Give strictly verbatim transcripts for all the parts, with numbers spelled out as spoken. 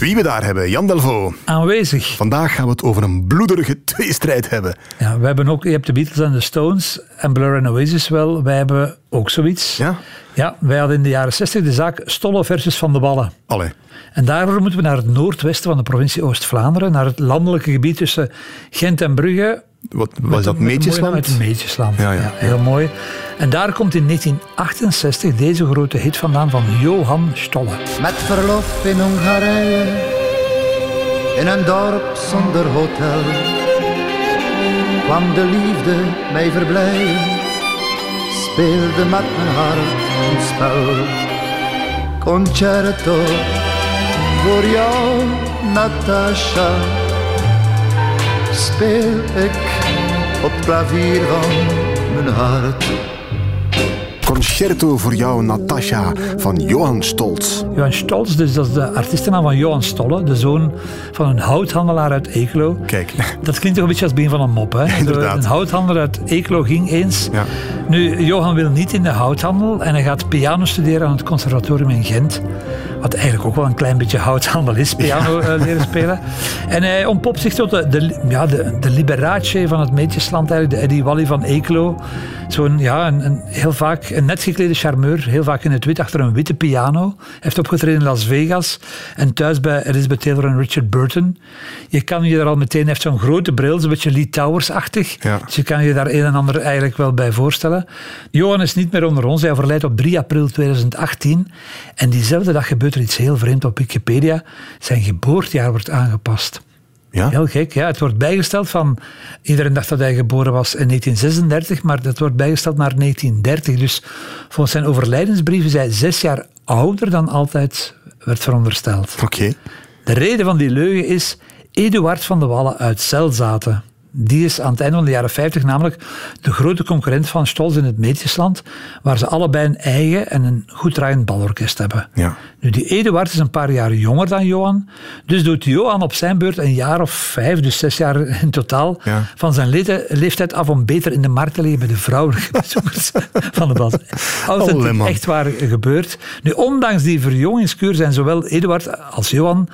Wie we daar hebben, Jan Delvaux. Aanwezig. Vandaag gaan we het over een bloederige tweestrijd hebben. Ja, we hebben ook, je hebt de Beatles en de Stones en Blur en Oasis wel. Wij hebben ook zoiets. Ja? Ja, wij hadden in de jaren zestig de zaak Stolle versus Van de Wallen. Allee. En daarvoor moeten we naar het noordwesten van de provincie Oost-Vlaanderen, naar het landelijke gebied tussen Gent en Brugge. Wat was dat, Meetjesland? Uit Meetjesland, ja, ja, ja, heel ja. mooi. En daar komt in negentien achtenzestig deze grote hit vandaan van Johan Stolle. Met verlof in Hongarije, in een dorp zonder hotel, kwam de liefde mij verblijden, speelde met mijn hart een spel. Concerto voor jou, Natasja, speel ik op klavier van mijn hart. Concerto voor jou, Natasja, van Johan Stollz. Johan Stollz, dus dat is de artiestennaam van Johan Stolle, de zoon van een houthandelaar uit Eeklo. Kijk. Dat klinkt toch een beetje als het begin van een mop, hè? Inderdaad. Een houthandelaar uit Eeklo ging eens. Ja. Nu, Johan wil niet in de houthandel en hij gaat piano studeren aan het conservatorium in Gent. Wat eigenlijk ook wel een klein beetje houthandel is, piano ja. leren spelen. En hij ontpopt zich tot de, de, ja, de, de Liberace van het Meetjesland, eigenlijk, de Eddy Wally van Eeklo. Zo'n, ja, een, een, heel vaak een net geklede charmeur, heel vaak in het wit, achter een witte piano. Hij heeft opgetreden in Las Vegas en thuis bij Elizabeth Taylor en Richard Burton. Je kan je daar al meteen, hij heeft zo'n grote bril, zo'n beetje Lee Towers-achtig. Ja. Dus je kan je daar een en ander eigenlijk wel bij voorstellen. Johan is niet meer onder ons, hij overlijdt op drie april tweeduizend achttien. En diezelfde dag gebeurt er iets heel vreemd op Wikipedia. Zijn geboortejaar wordt aangepast. Ja? Heel gek, ja. Het wordt bijgesteld van... Iedereen dacht dat hij geboren was in negentien zesendertig, maar dat wordt bijgesteld naar negentien dertig. Dus volgens zijn overlijdensbrief is hij zes jaar ouder dan altijd werd verondersteld. Oké. Okay. De reden van die leugen is Eduard van de Wallen uit Zelzate. Die is aan het einde van de jaren vijftig namelijk de grote concurrent van Stollz in het Meetjesland, waar ze allebei een eigen en een goed draaiend balorkest hebben. Ja. Nu, die Eduard is een paar jaar jonger dan Johan, dus doet Johan op zijn beurt een jaar of vijf, dus zes jaar in totaal, ja. van zijn le- leeftijd af om beter in de markt te liggen bij de vrouwelijke bezoekers van de bal. Authentiek, echt waar gebeurt. Nu, ondanks die verjongingskuur zijn zowel Eduard als Johan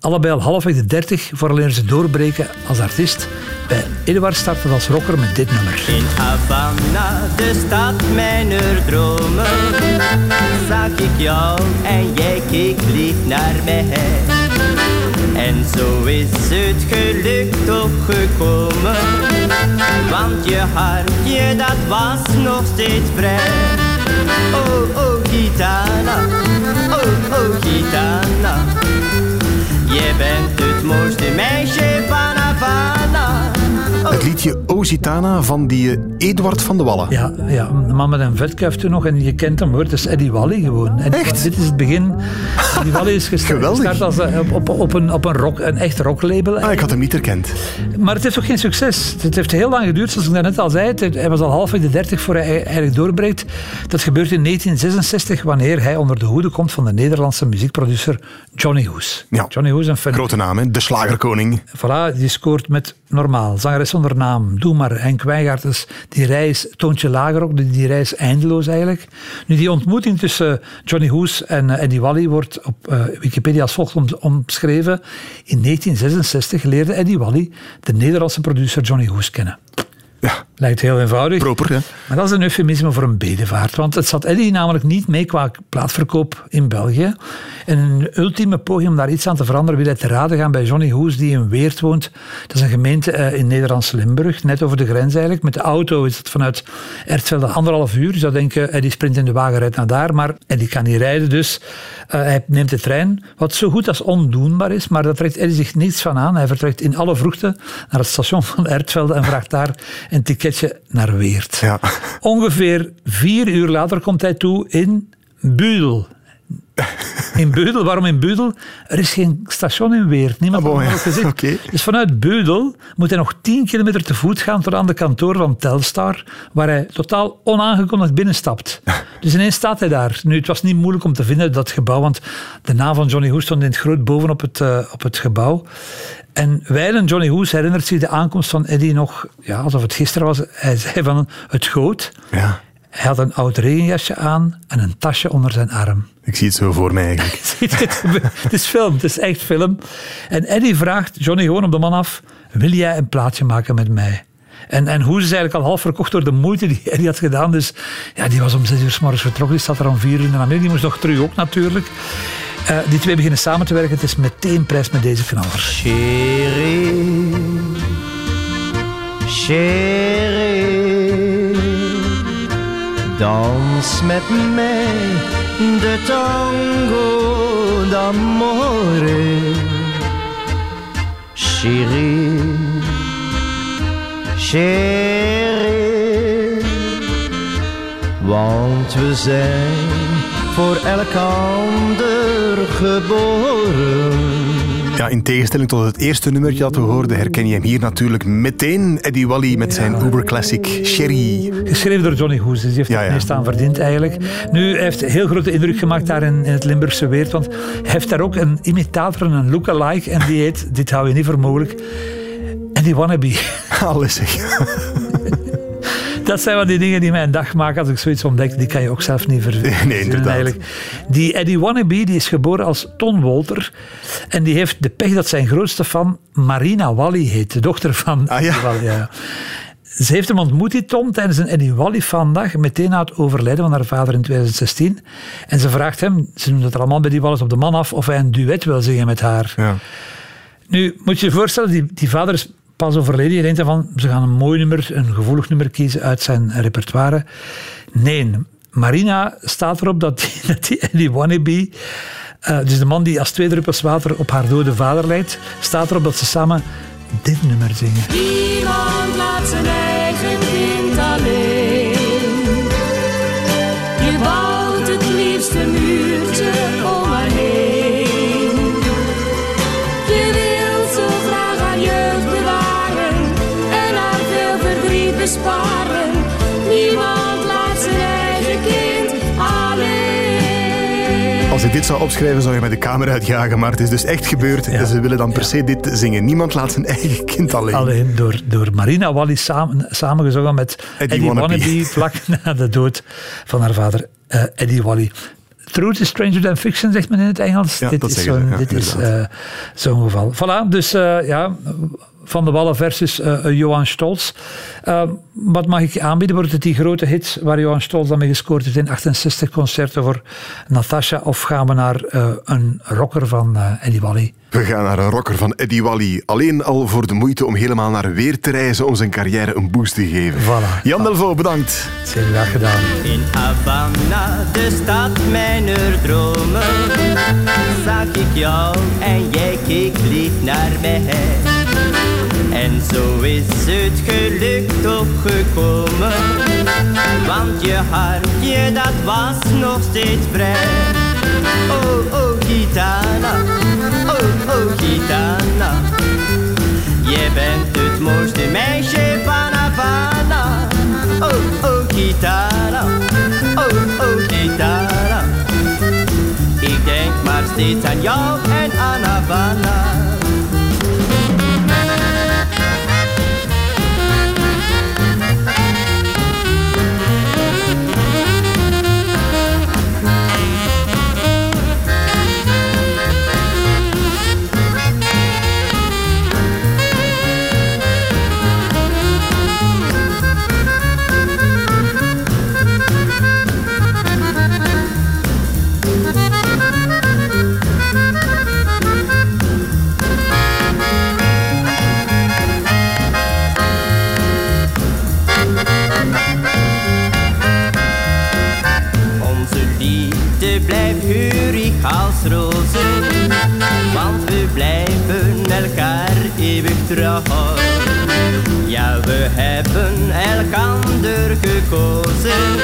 allebei al halfweg de dertig, vooraleer ze doorbreken als artiest. Bij Eduard startte als rocker met dit nummer. In Havana, de stad mijner dromen, zag ik jou en jij keek lief naar mij. En zo is het geluk toch gekomen, want je hartje dat was nog steeds vrij. Oh, oh, gitana, oh, oh, gitana. Je bent het mooiste meisje van Havana. Oh. Het liedje O Gitana van die uh, Eduard van de Wallen. Ja, ja, de man met een vetkuif toen nog. En je kent hem, hoor. Het is Eddy Wally gewoon. Eddy, echt? Dit is het begin. Eddy Wally is gestart, gestart als, uh, op, op, op, een, op een, rock, een echt rocklabel. Ah, ik had hem niet herkend. Maar het heeft ook geen succes. Het heeft heel lang geduurd, zoals ik daarnet al zei. Het, hij was al halfweg de dertig voor hij eigenlijk doorbreekt. Dat gebeurt in negentien zesenzestig, wanneer hij onder de hoede komt van de Nederlandse muziekproducer Johnny Hoes. Ja. Johnny Hoes, een fan. Grote naam, hè? De slagerkoning. Voilà, die scoort met Normaal, Zangeres zonder naam, Doe maar, Henk Wijngaard is die reis, Toontje Lager ook, die reis eindeloos eigenlijk. Nu, die ontmoeting tussen Johnny Hoes en uh, Eddy Wally wordt op uh, Wikipedia als volgt om, omschreven. In negentien zesenzestig leerde Eddy Wally de Nederlandse producer Johnny Hoes kennen. Ja. Lijkt heel eenvoudig. Proper, hè? Maar dat is een eufemisme voor een bedevaart. Want het zat Eddy namelijk niet mee qua plaatverkoop in België. En in een ultieme poging om daar iets aan te veranderen wil hij te raden gaan bij Johnny Hoes, die in Weert woont. Dat is een gemeente in Nederlands Limburg, net over de grens eigenlijk. Met de auto is het vanuit Ertvelde anderhalf uur. Je zou denken, Eddy sprint in de wagen, rijdt naar daar. Maar Eddy kan niet rijden, dus uh, hij neemt de trein. Wat zo goed als ondoenbaar is, maar daar trekt Eddy zich niets van aan. Hij vertrekt in alle vroegte naar het station van Ertvelde en vraagt daar een ticket naar Weert. Ja. Ongeveer vier uur later komt hij toe in Budel. In Budel. Waarom in Budel? Er is geen station in Weert. Niemand ah, bon, heeft het ja. gezegd. Okay. Dus vanuit Budel moet hij nog tien kilometer te voet gaan tot aan de kantoor van Telstar, waar hij totaal onaangekondigd binnenstapt. Dus ineens staat hij daar. Nu, het was niet moeilijk om te vinden, dat gebouw, want de naam van Johnny Hoes stond in het groot boven op het, uh, op het gebouw. En wijlen Johnny Hoes herinnert zich de aankomst van Eddy nog, ja, alsof het gisteren was. Hij zei van het goot. Ja. Hij had een oud regenjasje aan en een tasje onder zijn arm. Ik zie het zo voor mij eigenlijk. Het is film, het is echt film. En Eddy vraagt Johnny gewoon op de man af, wil jij een plaatje maken met mij? En, en Hoes is eigenlijk al half verkocht door de moeite die Eddy had gedaan. Dus ja, die was om zes uur 's morgens vertrokken, die staat er om vier uur in de namiddag. Die moest nog terug ook natuurlijk. Uh, die twee beginnen samen te werken, het is meteen prijs met deze knaller. Chérie, chérie. Dans met mij de tango d'amore. Chérie, chérie. Want we zijn voor elk ander geboren. Ja, in tegenstelling tot het eerste nummertje dat we hoorden, herken je hem hier natuurlijk meteen. Eddy Wally met zijn ja. uberclassic Sherry. Geschreven door Johnny Hoes, dus die heeft ja, het ja. meest aan verdiend eigenlijk. Nu, hij heeft heel grote indruk gemaakt daar in, in het Limburgse Weert, want hij heeft daar ook een imitator en een lookalike en die heet, dit hou je niet voor mogelijk, Eddy Wannabe. Alles zeg. Dat zijn wel die dingen die mij een dag maken als ik zoiets ontdek. Die kan je ook zelf niet verzinnen. Nee, inderdaad. Eigenlijk. Die Eddy Wannabe die is geboren als Ton Wolter. En die heeft de pech dat zijn grootste fan Marina Wally heet. De dochter van... Ah, ja. Wally, ja. Ze heeft hem ontmoet, die Tom, tijdens een Eddy Wally-fandag. Meteen na het overlijden van haar vader in twintig zestien. En ze vraagt hem, ze noemt het allemaal bij die Wallys op de man af, of hij een duet wil zingen met haar. Ja. Nu, moet je je voorstellen, die, die vader is... pas overleden. Je denkt ervan, ze gaan een mooi nummer, een gevoelig nummer kiezen uit zijn repertoire. Nee, Marina staat erop dat die, dat die Eddy Wannabe, uh, dus de man die als twee druppels water op haar dode vader leidt, staat erop dat ze samen dit nummer zingen. Niemand laat zijn eigen kind alleen. Je bouwt het liefste muurtje om haar heen. Sparen. Niemand laat zijn eigen kind alleen. Als ik dit zou opschrijven, zou je mij de kamer uitjagen, maar het is dus echt gebeurd. Ja. En ze willen dan per se dit zingen. Niemand laat zijn eigen kind alleen. Alleen door, door Marina Wally samen, samengezongen met Eddy, Eddy Wannabe. Wannabe vlak na de dood van haar vader, uh, Eddy Wally. Truth is stranger than fiction, zegt men in het Engels. Ja, dit is zo'n, ja, dit is, uh, zo'n geval. Voilà, dus uh, ja... Van de Wallen versus uh, Johan Stollz. Uh, wat mag ik aanbieden? Wordt het die grote hits waar Johan Stollz dan mee gescoord heeft in achtenzestig concerten voor Natasja? Of gaan we naar uh, een rocker van uh, Eddy Wally? We gaan naar een rocker van Eddy Wally. Alleen al voor de moeite om helemaal naar Weert te reizen om zijn carrière een boost te geven. Voilà. Jan Delvaux, bedankt. Zeer graag gedaan. In Havana, de stad mijner dromen, zag ik jou en jij keek lief naar mij. En zo is het geluk toch gekomen, want je hartje dat was nog steeds vrij. Oh, oh, gitana, oh, oh, gitana. Je bent het mooiste meisje van Havana. Oh, oh, gitana, oh, oh, gitana. Ik denk maar steeds aan jou en aan Havana. Als rozen, want we blijven elkaar eeuwig trouw. Ja, we hebben elkander gekozen.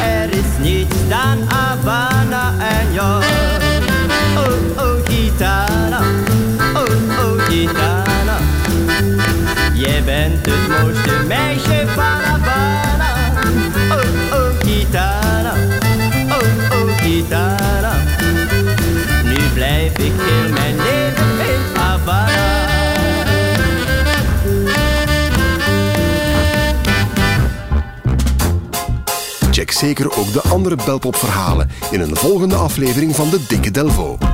Er is niets dan Havana. espagnol. Oh, oh, gitana, oh, oh, gitana. Je bent het mooiste meisje van Havana. Oh, oh, gitana, oh, oh, gitana. Nu blijf ik heel mijn leven in Havana. Check zeker ook de andere belpopverhalen in een volgende aflevering van De Dikke Delvaux.